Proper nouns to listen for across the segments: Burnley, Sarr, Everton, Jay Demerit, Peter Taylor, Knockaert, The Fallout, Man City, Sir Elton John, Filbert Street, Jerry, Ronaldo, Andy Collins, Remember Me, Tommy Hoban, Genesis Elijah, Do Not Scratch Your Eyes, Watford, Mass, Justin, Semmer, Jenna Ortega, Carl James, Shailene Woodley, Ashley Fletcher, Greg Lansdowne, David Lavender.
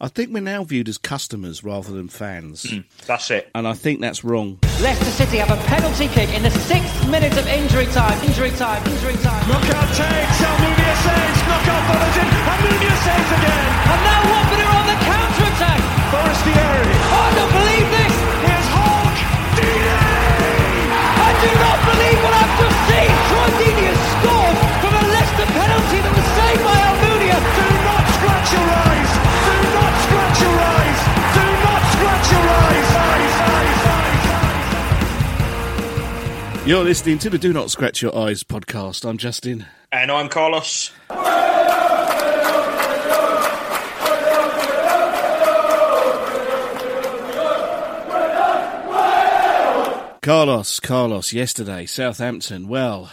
I think we're now viewed as customers rather than fans. That's it. And I think that's wrong. Leicester City have a penalty kick in the 6th minute of injury time. Knockaert takes, Almunia saves, Knockaert follows in, Almunia saves again. And now Watford are on the counter-attack. Forestieri. I don't believe this. Here's Deeney. I do not believe what I've just seen. Troy Deeney has scored from a Leicester penalty that was saved by Almunia. Do not scratch your eyes. Do not scratch your eyes. Do not scratch your eyes. You're listening to the Do Not Scratch Your Eyes podcast. I'm Justin. And I'm Carlos. Carlos, yesterday, Southampton, well,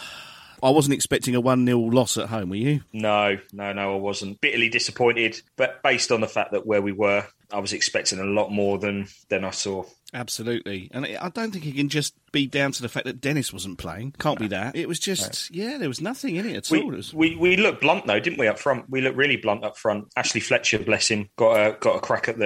I wasn't expecting a 1-0 loss at home, were you? No, I wasn't. Bitterly disappointed, but based on the fact that where we were, I was expecting a lot more than I saw. Absolutely. And I don't think it can just be down to the fact that Dennis wasn't playing. Can't be that. It was just, there was nothing in it at all. We looked blunt, though, didn't we, up front? We looked really blunt up front. Ashley Fletcher, bless him, got a crack at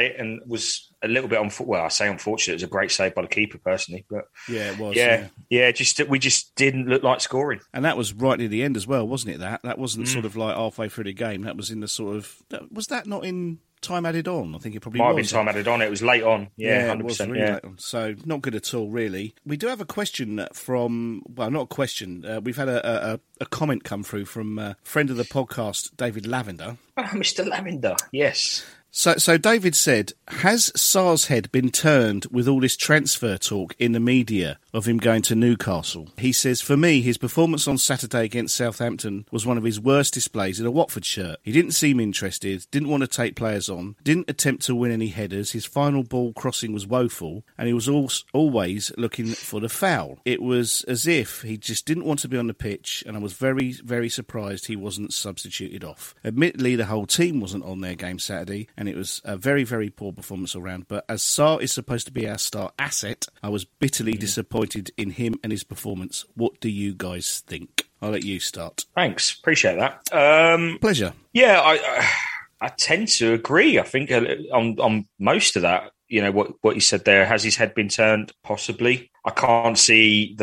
it and was a little bit well, I say unfortunate. It was a great save by the keeper, personally. But yeah, it was. Yeah, we just didn't look like scoring. And that was right near the end as well, wasn't it, that? That wasn't sort of like halfway through the game. That was in the sort of... Was that not in... Time added on, I think it probably might have been time added on. It was late on, 100%. Really late on. So not good at all, really. We do have a question from, well, not a question. We've had a comment come through from a friend of the podcast, David Lavender. Oh, Mr. Lavender, yes. So David said, has Sarr's head been turned with all this transfer talk in the media of him going to Newcastle? He says, for me, his performance on Saturday against Southampton was one of his worst displays in a Watford shirt. He didn't seem interested, didn't want to take players on, didn't attempt to win any headers, his final ball crossing was woeful, and he was always looking for the foul. It was as if he just didn't want to be on the pitch, and I was very, very surprised he wasn't substituted off. Admittedly, the whole team wasn't on their game Saturday, and it was a very, very poor performance all round. But as Sarr is supposed to be our star asset, I was bitterly disappointed in him and his performance. What do you guys think? I'll let you start. Thanks. Appreciate that. Pleasure. Yeah, I tend to agree, I think, on most of that. You know, what you said there. Has his head been turned? Possibly. I can't see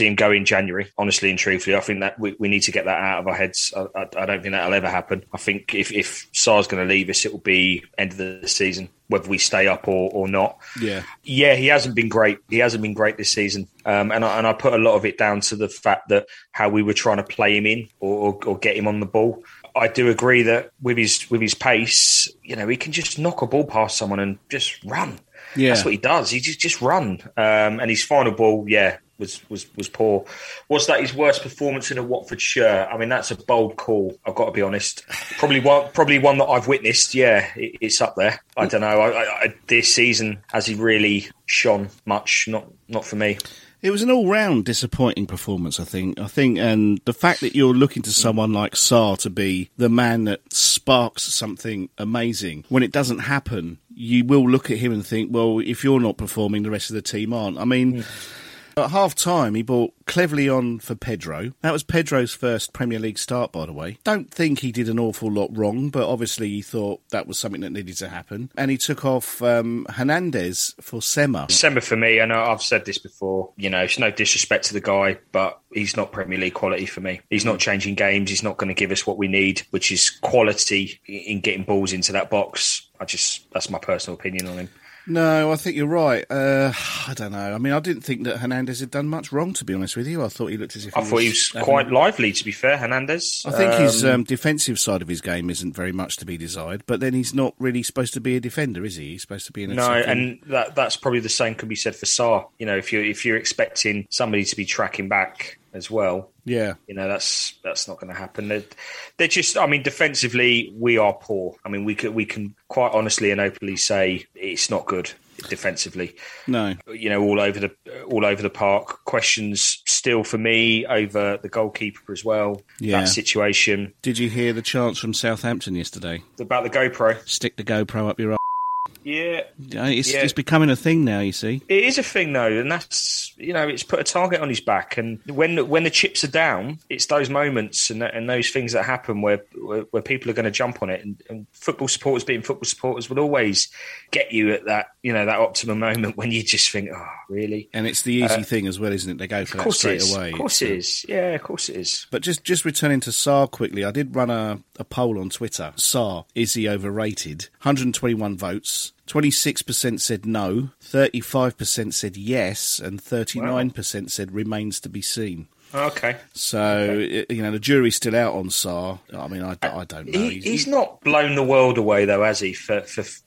him go in January, honestly and truthfully. I think that we need to get that out of our heads. I don't think that'll ever happen. I think if Sarr's going to leave us, it will be end of the season, whether we stay up or not. Yeah, he hasn't been great. He hasn't been great this season. And I put a lot of it down to the fact that how we were trying to play him in or get him on the ball. I do agree that with his pace, you know, he can just knock a ball past someone and just run. Yeah. That's what he does. He just run. And his final ball, was poor. Was that his worst performance in a Watford shirt? I mean, that's a bold call, I've got to be honest. Probably one that I've witnessed. Yeah, it's up there. I don't know. I this season, has he really shone much? Not for me. It was an all-round disappointing performance, I think, and the fact that you're looking to someone like Sarr to be the man that sparks something amazing, when it doesn't happen, you will look at him and think, well, if you're not performing, the rest of the team aren't. I mean... Yeah. At half-time, he brought Cleverly on for Pedro. That was Pedro's first Premier League start, by the way. Don't think he did an awful lot wrong, but obviously he thought that was something that needed to happen. And he took off Hernandez for Semmer. Semmer for me, I know I've said this before, you know, it's no disrespect to the guy, but he's not Premier League quality for me. He's not changing games. He's not going to give us what we need, which is quality in getting balls into that box. That's my personal opinion on him. No, I think you're right. I don't know. I mean, I didn't think that Hernandez had done much wrong, to be honest with you. I thought he looked as if he was quite lively, to be fair, Hernandez. I think his defensive side of his game isn't very much to be desired, but then he's not really supposed to be a defender, is he? He's supposed to be an attacker. No, and that's probably the same could be said for Sarr. You know, if you're expecting somebody to be tracking back as well, yeah, you know, that's not going to happen. They're just, I mean, defensively we are poor. I mean, we can quite honestly and openly say it's not good defensively. No, you know, all over the park. Questions still for me over the goalkeeper as well. Yeah, that situation. Did you hear the chants from Southampton yesterday about the GoPro? Stick the GoPro up your ass. Yeah. It's becoming a thing now, you see. It is a thing, though, and that's, you know, it's put a target on his back. And when the chips are down, it's those moments and those things that happen where people are going to jump on it. And football supporters being football supporters will always get you at that, you know, that optimum moment when you just think, oh, really? And it's the easy thing as well, isn't it? They go for that straight away. Of course it is. Yeah, of course it is. But just returning to Sarr quickly, I did run a poll on Twitter. Sarr, is he overrated? 121 votes. 26% said no, 35% said yes, and 39% said remains to be seen. Okay. So, you know, the jury's still out on Sarr. I mean, I don't know. He's not blown the world away, though, has he, for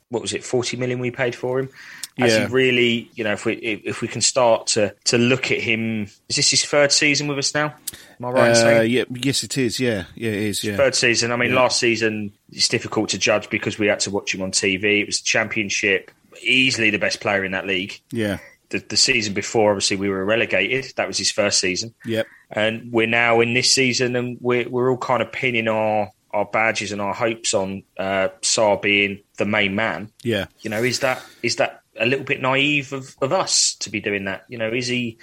what was it, 40 million we paid for him? Has he really, you know, if we can start to look at him, is this his third season with us now? Am I right in saying? Yeah, yes, it is. Yeah, it is. Yeah, third season. I mean, last season it's difficult to judge because we had to watch him on TV. It was the Championship, easily the best player in that league. Yeah. The season before, obviously, we were relegated. That was his first season. Yep. And we're now in this season, and we're all kind of pinning our badges and our hopes on Sarr being the main man. Yeah. You know, is that a little bit naive of us to be doing that? You know, is he?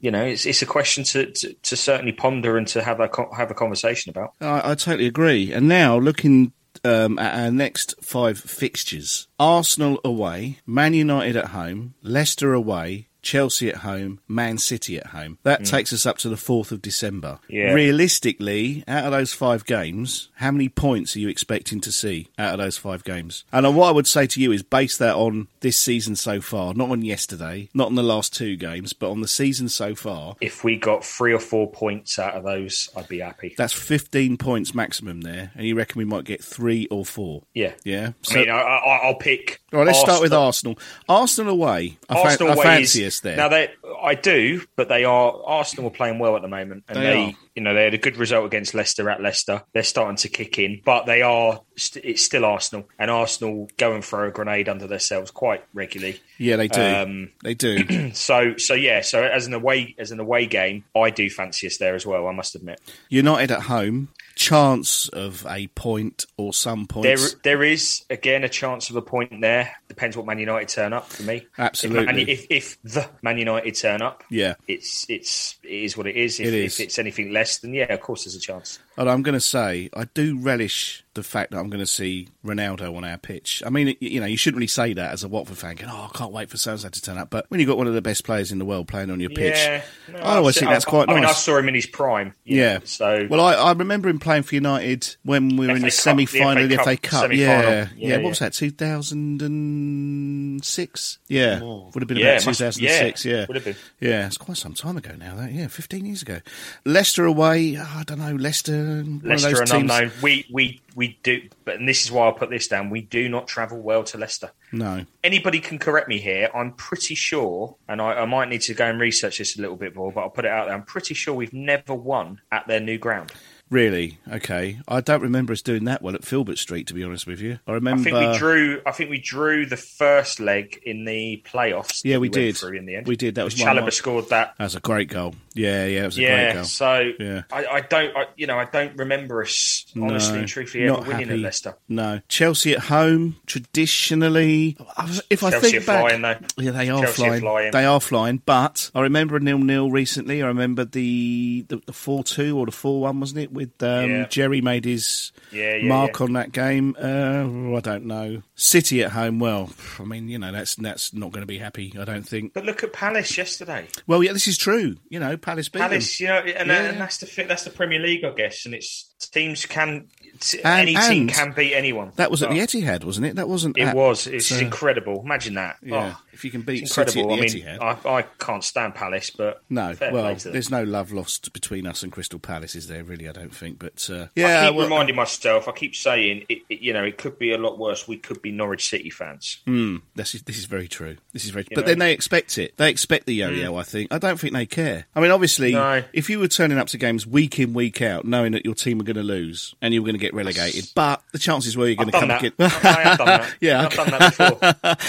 You know, it's a question to certainly ponder and to have a conversation about. I totally agree. And now looking at our next five fixtures: Arsenal away, Man United at home, Leicester away, Chelsea at home, Man City at home. That takes us up to the 4th of December. Yeah. Realistically, out of those five games, how many points are you expecting to see out of those five games? And what I would say to you is base that on this season so far, not on yesterday, not on the last two games, but on the season so far. If we got 3 or 4 points out of those, I'd be happy. That's 15 points maximum there, and you reckon we might get 3 or 4? Yeah. Yeah. So, I mean, I'll pick... All right, let's start with Arsenal. Arsenal away. I fancy us there. Now, I do, but Arsenal are playing well at the moment. And they you know, they had a good result against Leicester at Leicester. They're starting to kick in, but it's still Arsenal. And Arsenal go and throw a grenade under themselves quite regularly. Yeah, they do. They do. So as an away game, I do fancy us there as well, I must admit. United at home. Chance of a point or some points. There is again a chance of a point there. Depends what Man United turn up for me. Absolutely. If the Man United turn up, yeah, it is what it is. If it's anything less, then yeah, of course there's a chance. And I'm going to say I do relish the fact that I'm going to see Ronaldo on our pitch. I mean, you know, you shouldn't really say that as a Watford fan. Going, I can't wait for so-and-so to turn up. But when you've got one of the best players in the world playing on your pitch, no, I always think that's quite nice. I mean, I saw him in his prime. Yeah. So well, I remember him playing for United when we were in the semi-final, the FA Cup. Yeah. What was that? 2006. Yeah. Oh. Would have been about 2006. Yeah. Would have been. Yeah. It's quite some time ago now. That 15 years ago. Leicester away. Oh, I don't know. Leicester and unknown. We do, but and this is why I put this down. We do not travel well to Leicester. No. Anybody can correct me here. I'm pretty sure, and I might need to go and research this a little bit more, but I'll put it out there. I'm pretty sure we've never won at their new ground. Really? Okay. I don't remember us doing that well at Filbert Street, to be honest with you. I think we drew the first leg in the playoffs. Yeah, we did. Through in the end. We did. That was Chalobah scored that. That was a great goal. Yeah, it was a great goal. So yeah. I don't remember us honestly and truthfully ever winning at Leicester. No. Chelsea at home traditionally. Chelsea are flying. They are flying, but I remember a 0-0 recently. I remember the 4-2 or the 4-1, wasn't it? With Jerry made his mark on that game. I don't know. City at home, well, I mean, you know, that's not going to be happy, I don't think. But look at Palace yesterday. Well, yeah, this is true. You know, Palace beat them. You know, and that's the Premier League, I guess, and it's teams can. Any team can beat anyone. That was at the Etihad, wasn't it? That wasn't. It was. It's incredible. Imagine that. Yeah. Oh, if you can beat City at the Etihad. I can't stand Palace, but no. Well, there's no love lost between us and Crystal Palace, is there? Really, I don't think. But yeah, I keep reminding myself. I keep saying, it could be a lot worse. We could be Norwich City fans. This is very true. But then they expect it. They expect the yo-yo. I think. I don't think they care. I mean, obviously, if you were turning up to games week in, week out, knowing that your team were going to lose and you were going to get relegated, but the chances were you're going to come and get. I've done that. Yeah, I've done that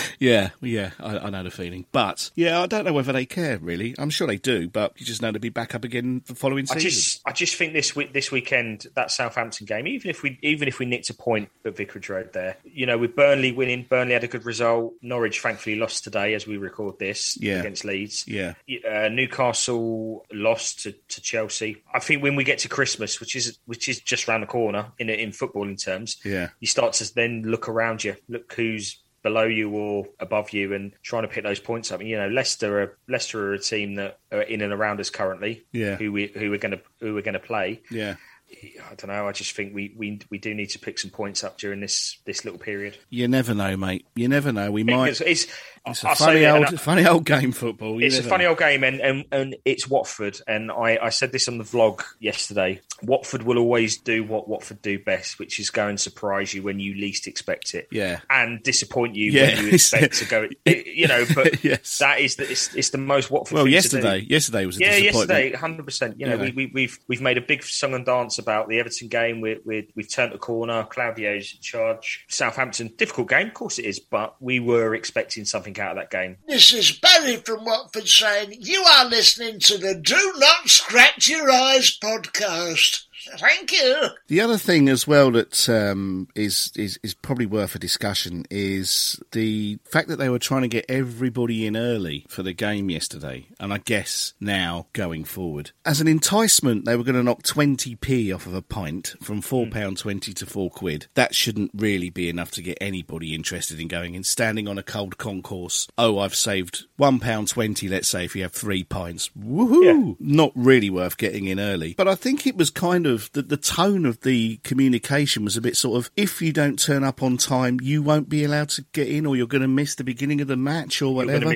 before. Yeah, I know the feeling, but I don't know whether they care really. I'm sure they do, but you just know to be back up again the following season. I just think this weekend, that Southampton game, even if we nicked a point at Vicarage Road, there, with Burnley winning, Burnley had a good result. Norwich, thankfully, lost today as we record this against Leeds. Yeah, Newcastle lost to Chelsea. I think when we get to Christmas, which is just round the corner in footballing terms, you start to then look around you, look who's below you or above you, and trying to pick those points up. And, Leicester are a team that are in and around us currently. Yeah, who we're going to play. Yeah. I don't know. I just think we do need to pick some points up during this little period. You never know, mate. You never know. We might. It's a funny old game, football. It's a funny old game, and it's Watford. And I said this on the vlog yesterday. Watford will always do what Watford do best, which is go and surprise you when you least expect it. Yeah, and disappoint you when you expect to go. But that is it's the most Watford. Well, thing to do. Yesterday was a disappointment. Yesterday, 100%. We've made a big song and dance about the Everton game. We've turned the corner. Claudio's in charge. Southampton, difficult game, of course it is, but we were expecting something out of that game. This is Barry from Watford saying, you are listening to the Do Not Scratch Your Eyes podcast. Thank you. The other thing as well that is probably worth a discussion is the fact that they were trying to get everybody in early for the game yesterday, and I guess now going forward. As an enticement, they were going to knock 20p off of a pint from £4.20 to £4. That shouldn't really be enough to get anybody interested in going and standing on a cold concourse. Oh, I've saved £1.20, let's say, if you have 3 pints. Woohoo! Yeah. Not really worth getting in early. But I think it was kind of the tone of the communication was a bit sort of, if you don't turn up on time, you won't be allowed to get in, or you're going to miss the beginning of the match, or whatever. You're going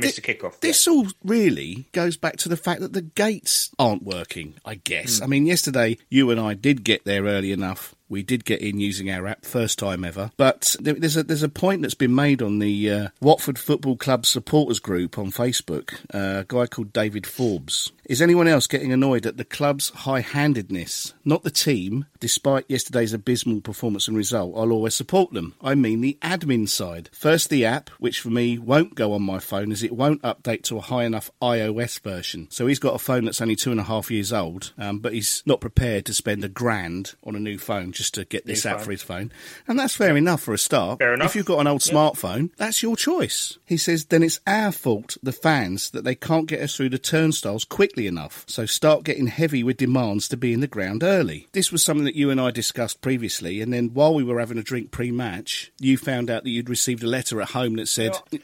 to miss the kickoff. This all really goes back to the fact that the gates aren't working, I guess. I mean, yesterday, you and I did get there early enough. We did get in using our app, first time ever. But there's a point that's been made on the Watford Football Club supporters group on Facebook, a guy called David Forbes. Is anyone else getting annoyed at the club's high-handedness? Not the team. Despite yesterday's abysmal performance and result, I'll always support them. I mean the admin side. First, the app, which for me won't go on my phone as it won't update to a high enough iOS version. So he's got a phone that's only 2.5 years old, but he's not prepared to spend £1,000 on a new phone just to get this app for his phone. And that's fair enough for a start. Fair enough. If you've got an old smartphone, that's your choice. He says, then it's our fault, the fans, that they can't get us through the turnstiles quickly enough. So start getting heavy with demands to be in the ground early. This was something that you and I discussed previously. And then while we were having a drink pre-match, you found out that you'd received a letter at home that said, I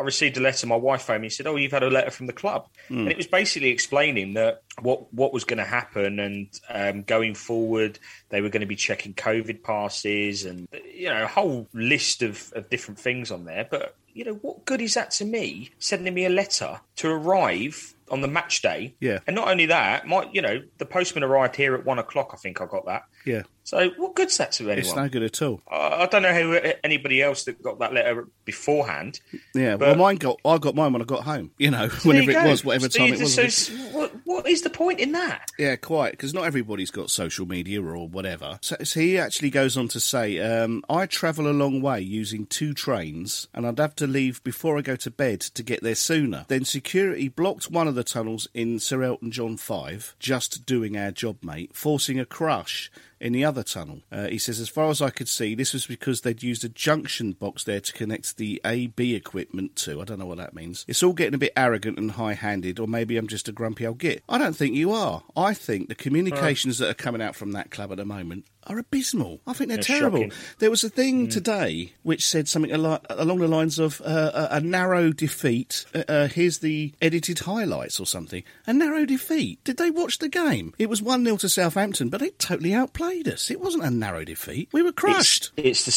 received a letter. My wife phoned me and said, oh, you've had a letter from the club. And it was basically explaining that what was going to happen, and going forward they were going to be checking COVID passes, and a whole list of different things on there. But what good is that to me, sending me a letter to arrive on the match day? Yeah. And not only that, the postman arrived here at 1:00. I think I got that. Yeah. So what good's that to anyone? It's no good at all. I don't know who anybody else that got that letter beforand. Yeah. Well, I got mine when I got home. Whatever time it was. So what is the point in that? Yeah, quite. Because not everybody's got social media or whatever. So he actually goes on to say, I travel a long way using 2 trains, and I'd have to leave before I go to bed to get there sooner. Then security blocked one of the tunnels in Sir Elton John 5, just doing our job, mate, forcing a crush in the other tunnel. He says, as far as I could see, this was because they'd used a junction box there to connect the AB equipment to. I don't know what that means. It's all getting a bit arrogant and high-handed, or maybe I'm just a grumpy old git. I don't think you are. I think the communications that are coming out from that club at the moment are abysmal. I think they're terrible. Shocking. There was a thing today which said something along the lines of a narrow defeat. Here's the edited highlights or something. A narrow defeat. Did they watch the game? It was 1-0 to Southampton, but they totally outplayed us. It wasn't a narrow defeat. We were crushed. It's the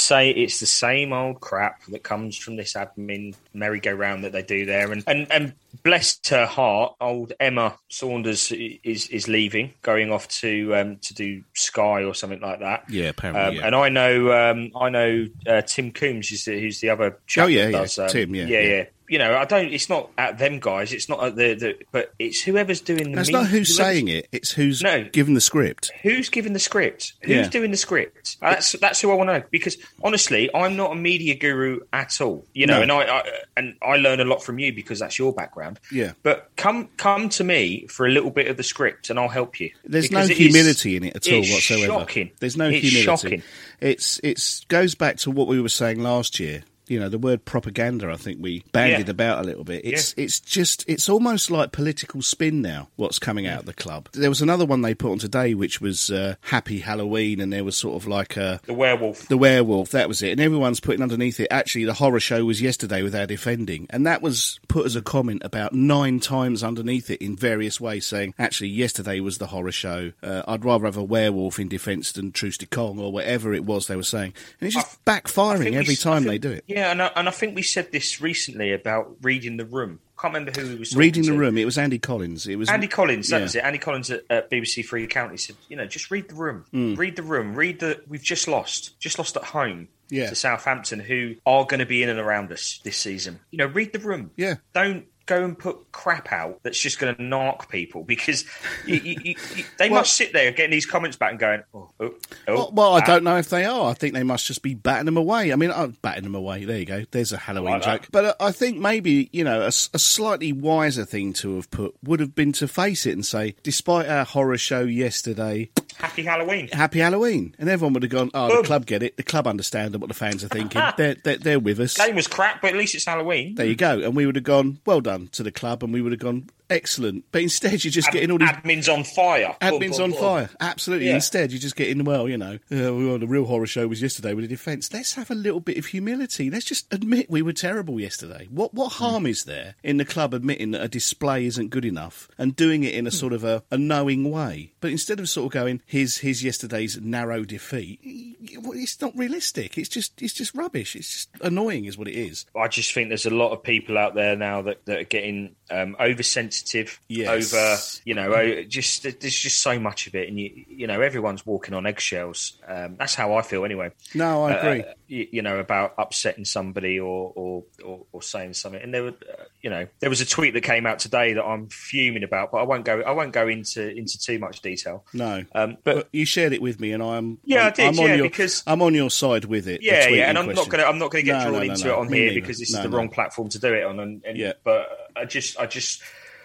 same old crap that comes from this admin merry-go-round that they do there. And bless her heart, old Emma Saunders is leaving, going off to do Sky or something like that. Yeah, apparently. And I know Tim Coombs, who's the other chap. Oh yeah, does, Tim. Yeah. You know, I don't. It's not at them guys. It's not at the but it's whoever's doing the. That's not who's saying it. It's who's giving the script. Who's giving the script? Who's doing the script? That's who I want to know. Because honestly, I'm not a media guru at all. You know, and I learn a lot from you because that's your background. Yeah. But come to me for a little bit of the script, and I'll help you. There's no humility in it at all whatsoever. Shocking. There's no humility. Shocking. It goes back to what we were saying last year. You know, the word propaganda, I think we bandied about a little bit. It's almost like political spin now, what's coming out of the club. There was another one they put on today, which was Happy Halloween, and there was sort of like a... The werewolf. The werewolf, that was it. And everyone's putting underneath it, actually, the horror show was yesterday without offending. And that was put as a comment about 9 times underneath it in various ways, saying, actually, yesterday was the horror show. I'd rather have a werewolf in defence than Truce de Kong, or whatever it was they were saying. And it's just backfiring every time they do it. Yeah. Yeah, and I think we said this recently about reading the room. Can't remember who he was talking reading the to. Room. It was Andy Collins. That was it. Andy Collins at BBC Three County said, you know, just read the room. Read the room. We've just lost at home to Southampton, who are going to be in and around us this season. You know, read the room. Yeah, don't go and put crap out that's just going to narc people, because they must sit there getting these comments back and going, I don't know if they are. I think they must just be batting them away. I mean, I'm batting them away. There you go. There's a Halloween joke. That. But I think maybe, you know, a slightly wiser thing to have put would have been to face it and say, despite our horror show yesterday... Happy Halloween. Happy Halloween. And everyone would have gone, the club get it. The club understand what the fans are thinking. They're with us. Game was crap, but at least it's Halloween. There you go. And we would have gone, well done to the club, and we would have gone... Excellent. But instead, you're just getting all these... Admin's on fire. Admin's on fire. Absolutely. Yeah. Instead, you're just getting, the real horror show was yesterday with the defence. Let's have a little bit of humility. Let's just admit we were terrible yesterday. What harm is there in the club admitting that a display isn't good enough and doing it in a sort of a knowing way? But instead of sort of going, here's yesterday's narrow defeat, it's not realistic. It's just rubbish. It's just annoying is what it is. I just think there's a lot of people out there now that are getting oversensitive. Yes. Over, you know, just there's just so much of it, and you know, everyone's walking on eggshells. That's how I feel, anyway. No, I agree. You know, about upsetting somebody or saying something, and there was a tweet that came out today that I'm fuming about, but I won't go into too much detail. No, but you shared it with me, and because I'm on your side with it. Yeah, and I'm not going to get drawn into it on me here neither. Because this is the wrong platform to do it on. But I just.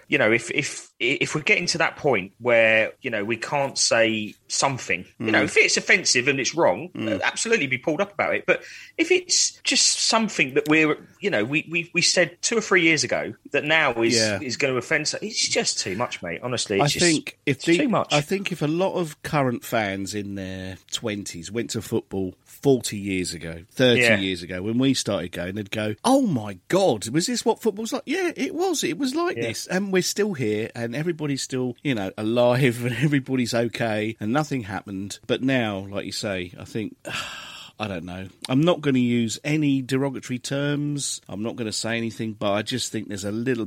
You know, if we're getting to that point where, you know, we can't say something, you know, if it's offensive and it's wrong, absolutely be pulled up about it. But if it's just something that we said 2 or 3 years ago that now is going to offend, it's just too much, mate. Honestly, too much. I think if a lot of current fans in their 20s went to football 40 years ago, 30 years ago, when we started going, they'd go, oh my God, was this what football's like? Yeah, it was. It was like this. And we're still here, and everybody's still, you know, alive, and everybody's okay, and nothing happened. But now, like you say, I think... I don't know. I'm not going to use any derogatory terms. I'm not going to say anything, but I just think there's a little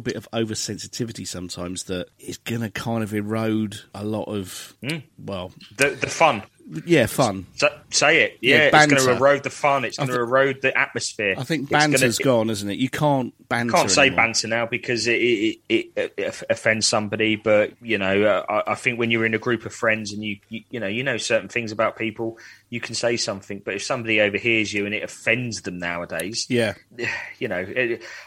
bit of oversensitivity sometimes that is going to kind of erode a lot of the fun. Yeah, fun. Say it. Yeah, it's going to erode the fun. It's going to erode the atmosphere. I think banter's gone, isn't it? You can't banter. Can't say anymore. Banter now because it offends somebody. But you know, I think when you're in a group of friends and you know certain things about people, you can say something. But if somebody overhears you and it offends them nowadays, you know,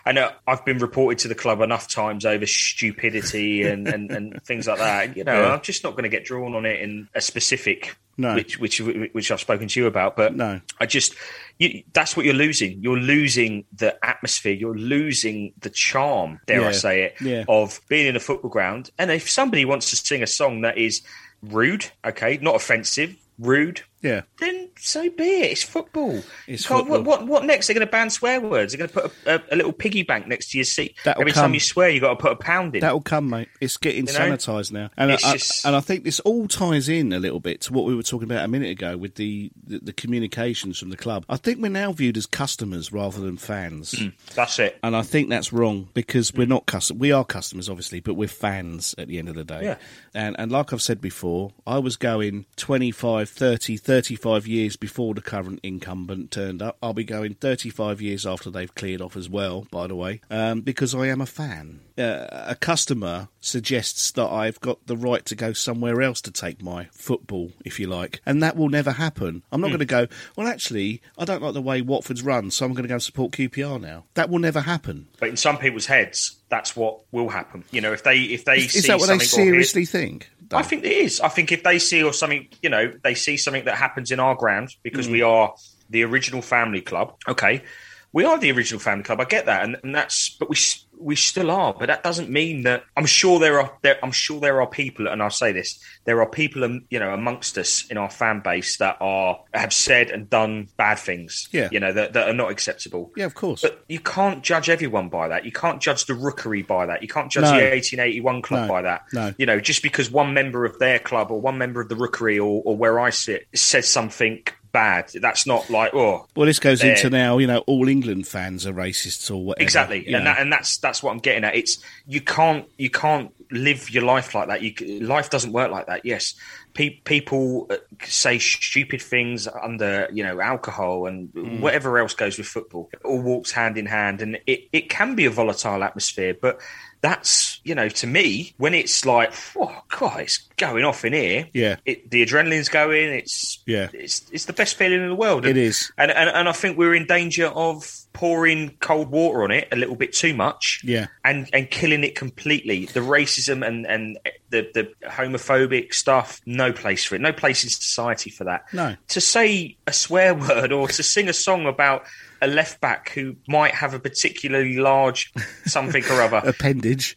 I know I've been reported to the club enough times over stupidity and things like that. You know, I'm just not going to get drawn on it in a specific No. Which I've spoken to you about, but no. That's what you're losing. You're losing the atmosphere. You're losing the charm, dare I say it, of being in a football ground. And if somebody wants to sing a song that is rude, okay, not offensive, rude, yeah, then so be it. It's football. What next? They're going to ban swear words. They're going to put a little piggy bank next to your seat. Every time you swear, you've got to put a £1 in. That'll come, mate. It's getting sanitised now. And I think this all ties in a little bit to what we were talking about a minute ago with the communications from the club. I think we're now viewed as customers rather than fans. That's it. And I think that's wrong because we're not customers. We are customers, obviously, but we're fans at the end of the day. Yeah. And like I've said before, I was going 25, 30, 35 years before the current incumbent turned up. I'll be going 35 years after they've cleared off as well, by the way, because I am a fan. A customer suggests that I've got the right to go somewhere else to take my football, if you like, and that will never happen. I'm not going to go, well, actually, I don't like the way Watford's run, so I'm going to go support QPR now. That will never happen. But in some people's heads, that's what will happen. You know, if they see something... Is that what they seriously think? Though. I think it is. I think if they see or something, you know, they see something that happens in our ground because we are the original family club. Okay, we are the original family club. I get that, and that's. But we still are. But that doesn't mean that. I'm sure there are people, and I'll say this: there are people, you know, amongst us in our fan base that have said and done bad things. Yeah. You know, that are not acceptable. Yeah, of course. But you can't judge everyone by that. You can't judge the Rookery by that. You can't judge the 1881 club by that. No. You know, just because one member of their club or one member of the Rookery or where I sit says something bad, that's not like, oh. Well, this goes into now, you know, all England fans are racists or whatever. Exactly, and that's what I'm getting at. It's you can't live your life like that. Life doesn't work like that. Yes, people say stupid things under, you know, alcohol and whatever else goes with football. It all walks hand in hand, and it can be a volatile atmosphere, but. That's, you know, to me, when it's like, oh, God, it's going off in here. Yeah. The adrenaline's going. It's the best feeling in the world. And, it is. And I think we're in danger of pouring cold water on it a little bit too much. Yeah. And killing it completely. The racism and the homophobic stuff, no place for it. No place in society for that. No. To say a swear word or to sing a song about... a left back who might have a particularly large something or other appendage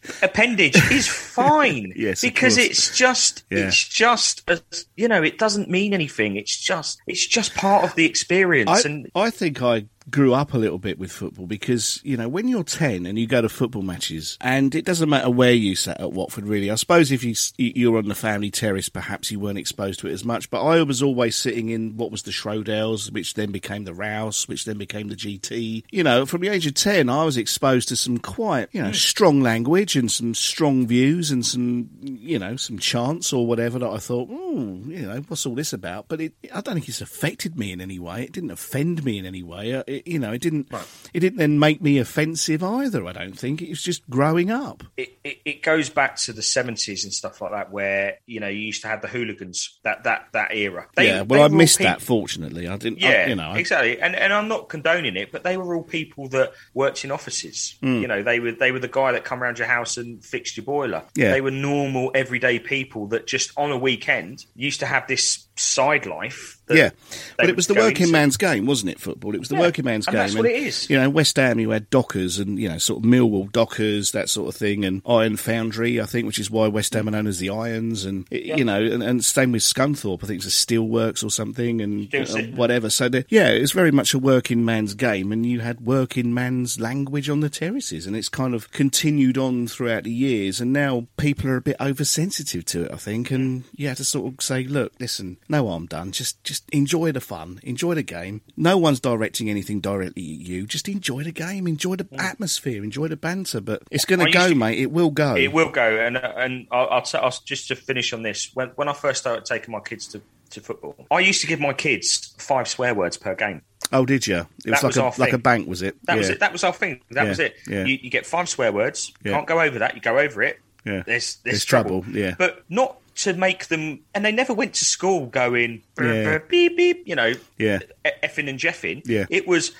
is fine. Yes, because it's just you know, it doesn't mean anything. It's just part of the experience. I think I grew up a little bit with football because, you know, when you're 10 and you go to football matches, and it doesn't matter where you sat at Watford, really. I suppose if you were on the family terrace, perhaps you weren't exposed to it as much, but I was always sitting in what was the Schrodels, which then became the Rouse, which then became the GT. You know, from the age of 10, I was exposed to some quite, you know, strong language and some strong views and some, you know, some chants or whatever that I thought, you know, what's all this about? But I don't think it's affected me in any way. It didn't offend me in any way. It didn't then make me offensive either, I don't think. It was just growing up. It goes back to the 70s and stuff like that where, you know, you used to have the hooligans, that era. I missed that, fortunately. I didn't, exactly. And I'm not condoning it, but they were all people that worked in offices. You know, they were the guy that come around your house and fixed your boiler. Yeah. They were normal, everyday people that just on a weekend used to have this side life. Yeah, but it was the working man's game, wasn't it, football? It was the working man's game. That's what it is. You know, West Ham, you had Dockers and, you know, sort of Millwall Dockers, that sort of thing, and Iron Foundry, I think, which is why West Ham are known as the Irons, and, you know, and same with Scunthorpe, I think it's a Steelworks or something, and whatever. So, it was very much a working man's game, and you had working man's language on the terraces, and it's kind of continued on throughout the years, and now people are a bit oversensitive to it, I think, and you had to sort of say, look, listen, no harm done, just enjoy the fun, enjoy the game. No one's directing anything directly at you. Just enjoy the game, enjoy the atmosphere, enjoy the banter. But it's going to go, mate. It will go. It will go. And I'll just to finish on this. When I first started taking my kids to football, I used to give my kids 5 swear words per game. Oh, did you? It was like a bank, was it? That was it. That was our thing. That was it. Yeah. You get 5 swear words. Yeah. Can't go over that. You go over it. Yeah. There's trouble. Yeah. But not to make them, and they never went to school going beep beep, you know, effing and jeffing. Yeah. It was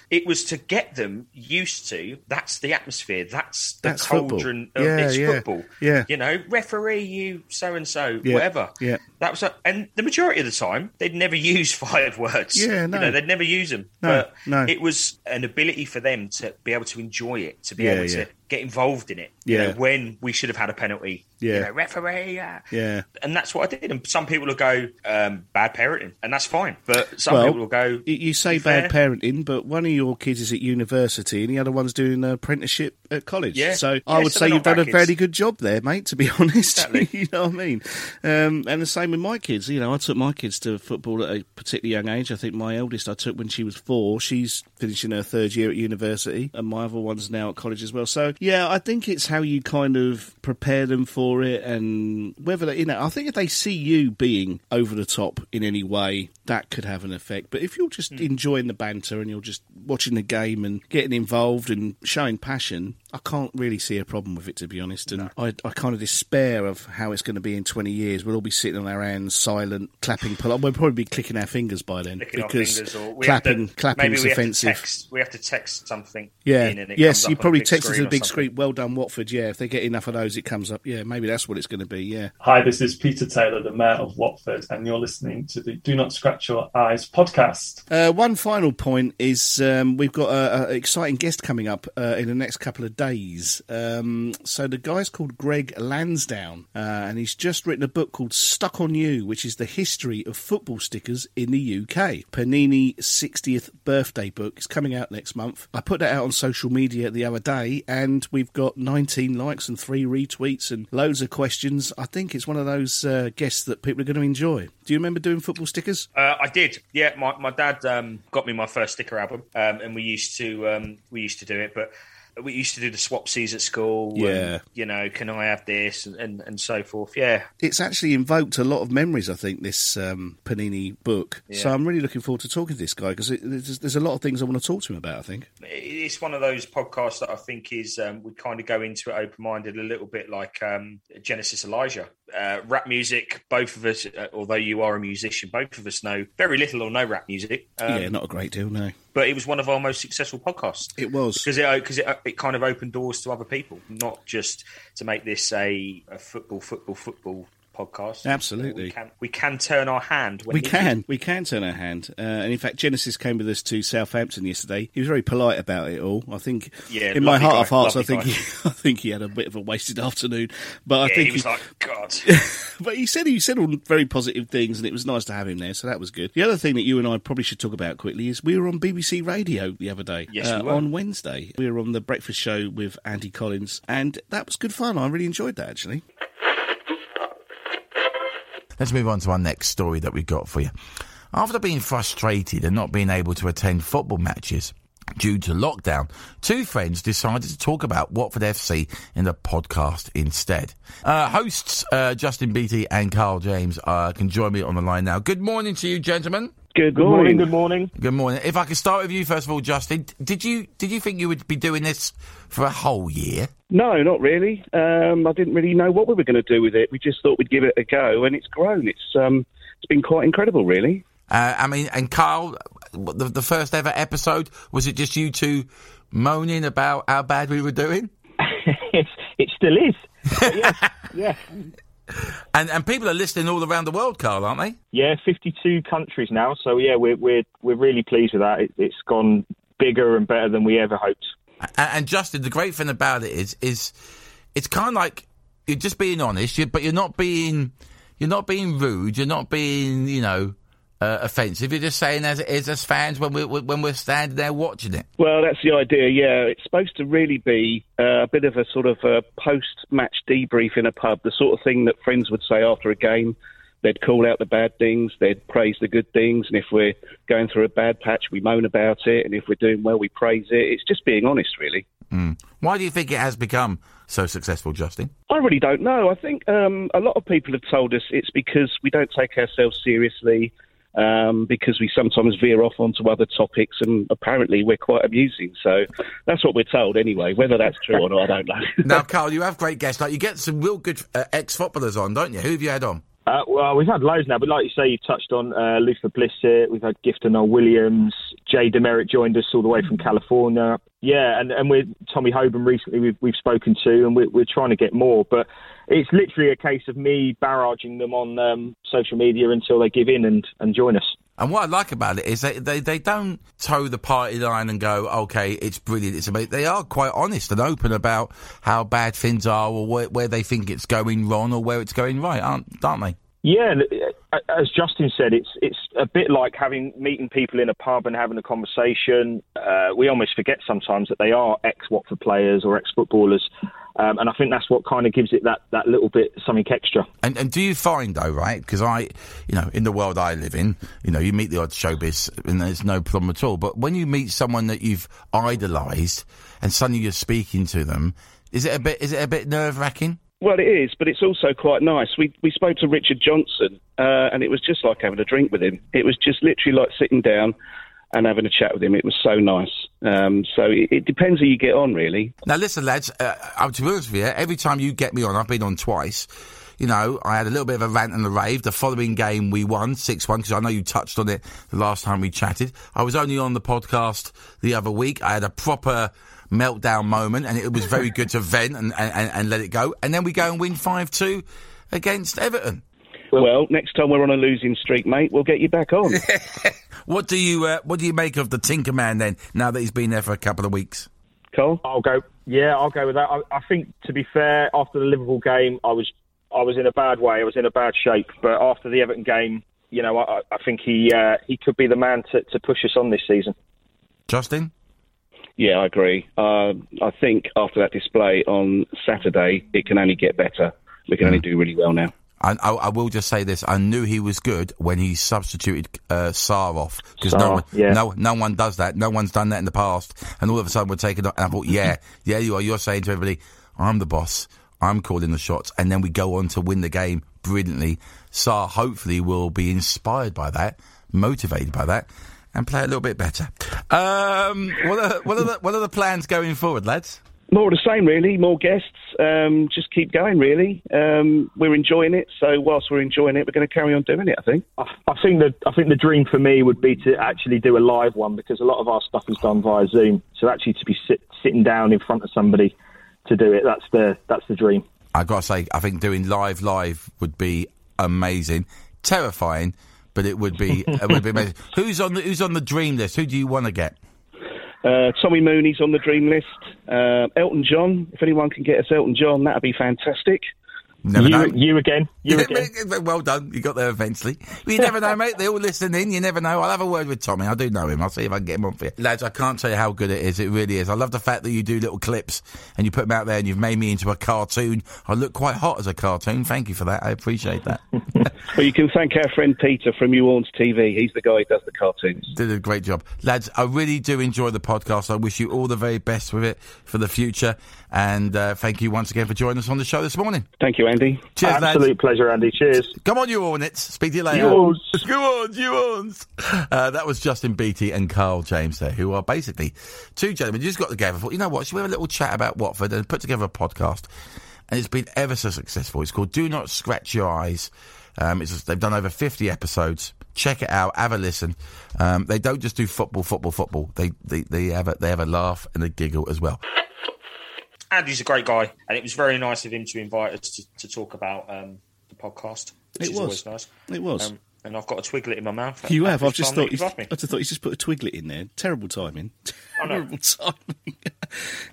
to get them used to that's the atmosphere, that's cauldron of it's football. Yeah. You know, referee, you so and so, whatever. Yeah. That was, and the majority of the time they'd never use 5 words. Yeah, no. You know, they'd never use them. No. It was an ability for them to be able to enjoy it, to be able to get involved in it. Yeah. You know, when we should have had a penalty. Yeah. You know, referee. Yeah. And that's what I did. And some people will go, bad parenting. And that's fine. But some people will go... You say bad parenting, but one of your kids is at university and the other one's doing an apprenticeship at college. Yeah. So I would say you've done a very good job there, mate, to be honest. Exactly. You know what I mean? And the same with my kids. You know, I took my kids to football at a particularly young age. I think my eldest I took when she was 4. She's finishing her 3rd year at university. And my other one's now at college as well. So, yeah, I think it's how you kind of prepare them for it, and whether they, you know, I think if they see you being over the top in any way, that could have an effect. But if you're just enjoying the banter and you're just watching the game and getting involved and showing passion, I can't really see a problem with it, to be honest. And I kind of despair of how it's going to be in 20 years. We'll all be sitting on our hands, silent, clapping. We'll probably be clicking our fingers by then, because clapping is offensive. We have to text something. Yeah. You probably text it to the big screen. Well done, Watford. Yeah, if they get enough of those, it comes up. Yeah, maybe that's what it's going to be. Yeah. Hi, this is Peter Taylor, the Mayor of Watford, and you're listening to the Do Not Scratch Your Eyes podcast. One final point is we've got an exciting guest coming up in the next couple of days. So the guy's called Greg Lansdowne, and he's just written a book called Stuck on You, which is the history of football stickers in the UK. Panini 60th birthday book. It's coming out next month. I put that out on social media the other day, and we've got 19 likes and 3 retweets and loads of questions. I think it's one of those guests that people are going to enjoy. Do you remember doing football stickers? I did. Yeah, my dad got me my first sticker album, and we used to do it, but we used to do the swapsies at school. Yeah. And, you know, can I have this and so forth. Yeah. It's actually invoked a lot of memories, I think, this Panini book. Yeah. So I'm really looking forward to talking to this guy, because there's a lot of things I want to talk to him about, I think. It's one of those podcasts that I think is, we kind of go into it open-minded, a little bit like Genesis Elijah. Rap music, both of us, although you are a musician, both of us know very little or no rap music. Not a great deal, no. But it was one of our most successful podcasts. It was. Because it kind of opened doors to other people, not just to make this a football podcast. Absolutely. We can turn our hand. We can turn our hand. And in fact, Genesis came with us to Southampton yesterday. He was very polite about it all. I think in my heart of hearts, I think he had a bit of a wasted afternoon. But I think he was like, God. But he said all very positive things, and it was nice to have him there, so that was good. The other thing that you and I probably should talk about quickly is we were on BBC Radio the other day. Yes, we were. On Wednesday. We were on the breakfast show with Andy Collins, and that was good fun. I really enjoyed that, actually. Let's move on to our next story that we got for you. After being frustrated and not being able to attend football matches due to lockdown, 2 friends decided to talk about Watford FC in a podcast instead. Hosts Justin Beattie and Carl James can join me on the line now. Good morning to you, gentlemen. Good morning. Good morning. If I could start with you, first of all, Justin, did you think you would be doing this for a whole year? No, not really. I didn't really know what we were going to do with it. We just thought we'd give it a go, and it's grown. It's been quite incredible, really. I mean, and Carl, the first ever episode, was it just you two moaning about how bad we were doing? It still is. Yeah. And people are listening all around the world, Carl, aren't they? Yeah, 52 countries now. So yeah, we're really pleased with that. It's gone bigger and better than we ever hoped. And Justin, the great thing about it is it's kind of like you're just being honest, but you're not being rude, you're not being offensive. You're just saying as it is as fans when we're standing there watching it. Well, that's the idea. Yeah, it's supposed to really be a bit of a sort of a post-match debrief in a pub, the sort of thing that friends would say after a game. They'd call out the bad things, they'd praise the good things, and if we're going through a bad patch, we moan about it, and if we're doing well, we praise it. It's just being honest, really. Mm. Why do you think it has become so successful, Justin? I really don't know. I think a lot of people have told us it's because we don't take ourselves seriously, because we sometimes veer off onto other topics, and apparently we're quite amusing. So that's what we're told anyway. Whether that's true or not, I don't know. Now, Carl, you have great guests. Like, you get some real good ex-footballers on, don't you? Who have you had on? Well, we've had loads now, but like you say, you touched on Luther Blissett. We've had Gifton Noel-Williams. Jay Demerit joined us all the way from California. Yeah, and we're Tommy Hoban recently we've spoken to, and we're trying to get more. But it's literally a case of me barraging them on social media until they give in and join us. And what I like about it is they don't toe the party line and go, OK, it's brilliant. It's amazing. They are quite honest and open about how bad things are or where they think it's going wrong or where it's going right, aren't they? Yeah, as Justin said, it's a bit like meeting people in a pub and having a conversation. We almost forget sometimes that they are ex-Watford players or ex-footballers. And I think that's what kind of gives it that little bit something extra. And do you find, though, right, because in the world I live in, you meet the odd showbiz and there's no problem at all. But when you meet someone that you've idolised and suddenly you're speaking to them, is it a bit nerve-wracking? Well, it is, but it's also quite nice. We spoke to Richard Johnson and it was just like having a drink with him. It was just literally like sitting down and having a chat with him. It was so nice. So it depends who you get on, really. Now, listen, lads, to be honest with you, every time you get me on, I've been on twice. I had a little bit of a rant and a rave. The following game, we won 6-1, because I know you touched on it the last time we chatted. I was only on the podcast the other week. I had a proper meltdown moment, and it was very good to vent and let it go. And then we go and win 5-2 against Everton. Well, next time we're on a losing streak, mate, we'll get you back on. What do you make of the Tinker Man then? Now that he's been there for a couple of weeks, Cole, I'll go with that. I think, to be fair, after the Liverpool game, I was in a bad way. I was in a bad shape. But after the Everton game, I think he could be the man to push us on this season. Justin. Yeah, I agree. I think after that display on Saturday, it can only get better. We can only do really well now. And I will just say this: I knew he was good when he substituted Sarr off, because no one does that. No one's done that in the past, and all of a sudden we're taking it. And I thought, yeah, you are. You're saying to everybody, "I'm the boss. I'm calling the shots," and then we go on to win the game brilliantly. Sarr hopefully will be inspired by that, motivated by that, and play a little bit better. What are the plans going forward, lads? More the same, really. More guests. Just keep going, really. We're enjoying it, so whilst we're enjoying it, we're going to carry on doing it, I think. I think the dream for me would be to actually do a live one, because a lot of our stuff is done via Zoom. So actually, to be sitting down in front of somebody to do it, that's the dream. I got to say, I think doing live would be amazing, terrifying, but it would be amazing. Who's on the dream list? Who do you want to get? Tommy Mooney's on the dream list. Elton John. If anyone can get us Elton John, that'd be fantastic. You again. Well done. You got there eventually. You never know, mate. They all listen in. You never know. I'll have a word with Tommy. I do know him. I'll see if I can get him on for you. Lads, I can't tell you how good it is. It really is. I love the fact that you do little clips and you put them out there and you've made me into a cartoon. I look quite hot as a cartoon. Thank you for that. I appreciate that. Well, you can thank our friend Peter from Uorn's TV. He's the guy who does the cartoons. Did a great job. Lads, I really do enjoy the podcast. I wish you all the very best with it for the future. And thank you once again for joining us on the show this morning. Thank you, Andy. Cheers, absolute lads. Pleasure, Andy. Cheers. Come on, you Ornits. Speak to you later. You Orns. That was Justin Beattie and Carl James there, who are basically two gentlemen. You just got together. Thought, you know what? Should we have a little chat about Watford and put together a podcast? And it's been ever so successful. It's called Do Not Scratch Your Eyes. They've done over 50 episodes. Check it out. Have a listen. They don't just do football. They have a laugh and a giggle as well. Andy's a great guy, and it was very nice of him to invite us to talk about the podcast, which is always nice. It was. And I've got a twiglet in my mouth. You have? I just thought he's just put a twiglet in there. Terrible timing. I know. Terrible timing.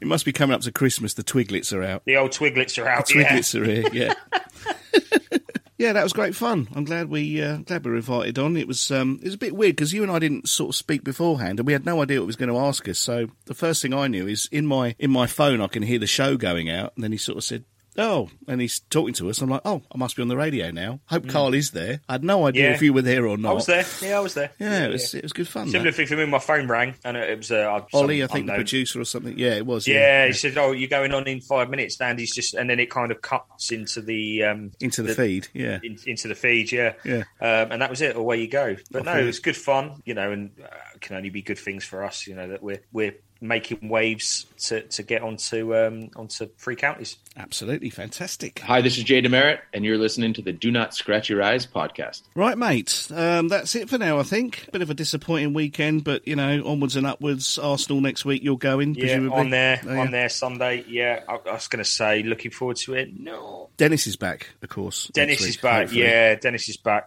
It must be coming up to Christmas. The twiglets are out. The old twiglets are out, The twiglets are here, yeah. Yeah, that was great fun. I'm glad we were invited on. It was a bit weird because you and I didn't sort of speak beforehand, and we had no idea what he was going to ask us. So the first thing I knew is in my phone I can hear the show going out, and then he sort of said, "Oh," and he's talking to us. I'm like, "Oh, I must be on the radio now." Hope Carl is there. I had no idea if you were there or not. I was there. Yeah, it was good fun. Similar thing for me. My phone rang, and it was Ollie, I think, unknown. The producer or something. Yeah, it was. Yeah, he said, "Oh, you're going on in 5 minutes." Andy's just, and then it kind of cuts into the feed. Yeah, into the feed. Yeah. And that was it. Away you go. But it was good fun. And can only be good things for us. That we're making waves to get onto three counties. Absolutely fantastic. Hi, this is Jay Demerit, and you're listening to the Do Not Scratch Your Eyes podcast. Right, mate. That's it for now, I think. Bit of a disappointing weekend, but, you know, onwards and upwards. Arsenal next week, you're going, presumably. On there Sunday. Yeah, I was going to say, looking forward to it. No. Dennis is back, of course. Dennis is back